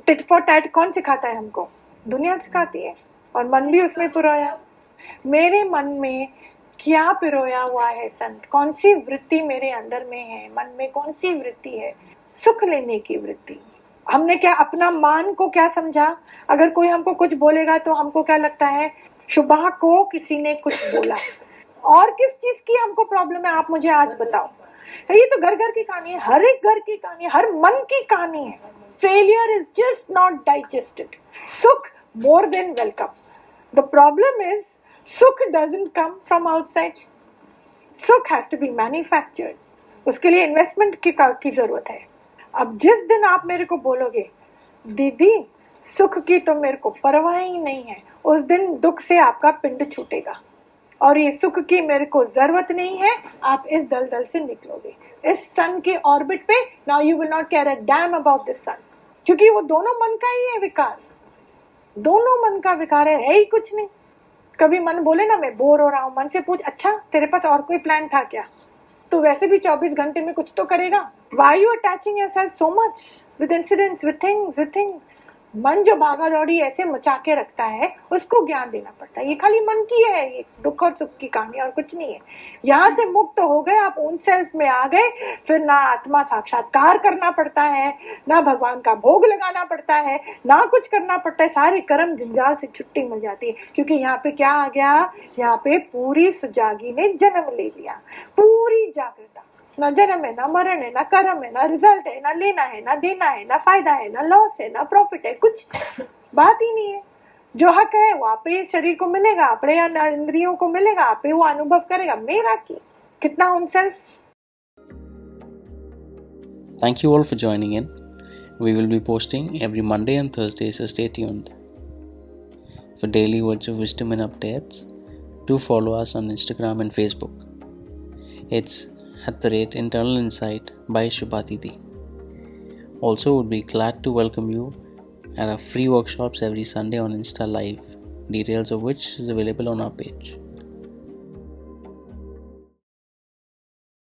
टिट फॉर टैट कौन सिखाता है हमको? दुनिया सिखाती है, और मन भी उसमें पिरोया। मेरे मन में क्या पिरोया हुआ है संत, कौन सी वृत्ति मेरे अंदर में है, मन में कौन सी वृत्ति है? सुख लेने की वृत्ति। हमने क्या अपना मान को क्या समझा? अगर कोई हमको कुछ बोलेगा तो हमको क्या लगता है, शुभा को किसी ने कुछ बोला। और किस चीज की हमको प्रॉब्लम है, आप मुझे आज बताओ। ये तो घर घर की कहानी है, हर एक घर की कहानी है, हर मन की कहानी है। Failure is just not digested, सुख more than welcome. The problem is सुख डजंट कम फ्रॉम आउटसाइड, सुख हैज टू बी मैन्युफैक्चर्ड। उसके लिए इन्वेस्टमेंट की जरूरत है। अब जिस दिन आप मेरे को बोलोगे दीदी सुख की तो मेरे को परवाह ही नहीं है, उस दिन दुख से आपका पिंड छूटेगा, और ये सुख की मेरे को जरूरत नहीं है, आप इस दलदल से निकलोगे, इस सन के ऑर्बिट पे। Now you will not care a damn about this sun, क्योंकि वो दोनों मन का ही है विकार, दोनों मन का विकार है ही कुछ नहीं। कभी मन बोले ना मैं बोर हो रहा हूँ, मन से पूछ अच्छा तेरे पास और कोई प्लान था क्या? तो वैसे भी 24 घंटे में कुछ तो करेगा। Why you attaching yourself so much with incidents, with things, with things? मन जो भागा दौड़ी ऐसे मचा के रखता है, उसको ज्ञान देना पड़ता है। ये खाली मन की है, ये दुख और सुख की कहानी और कुछ नहीं है। यहाँ से मुक्त हो गए आप, उन सेल्फ में आ गए, फिर ना आत्मा साक्षात्कार करना पड़ता है, ना भगवान का भोग लगाना पड़ता है, ना कुछ करना पड़ता है। सारे कर्म जंजाल से छुट्टी मिल जाती है, क्योंकि यहाँ पे क्या आ गया, यहाँ पे पूरी सुजागी ने जन्म ले लिया, पूरी जागृता। ना जन्म है, ना मरण है, ना कर्म है, ना रिजल्ट है, ना लेना है, ना देना है, ना फायदा है, ना लॉस है, ना प्रॉफिट है, कुछ बात ही नहीं है। जो हक है वो आप पे शरीर को मिलेगा, अपने इंद्रियों को मिलेगा, आप पे वो अनुभव करेगा। मेरा की कितना उनसेल्फ। Thank you all for joining in. We will be posting every Monday and Thursday, so stay tuned for daily words of wisdom and updates. Do follow us on Instagram and Facebook. It's @ Internal Insight by Shubha Didi. Also, would be glad to welcome you at our free workshops every Sunday on Insta Live, details of which is available on our page.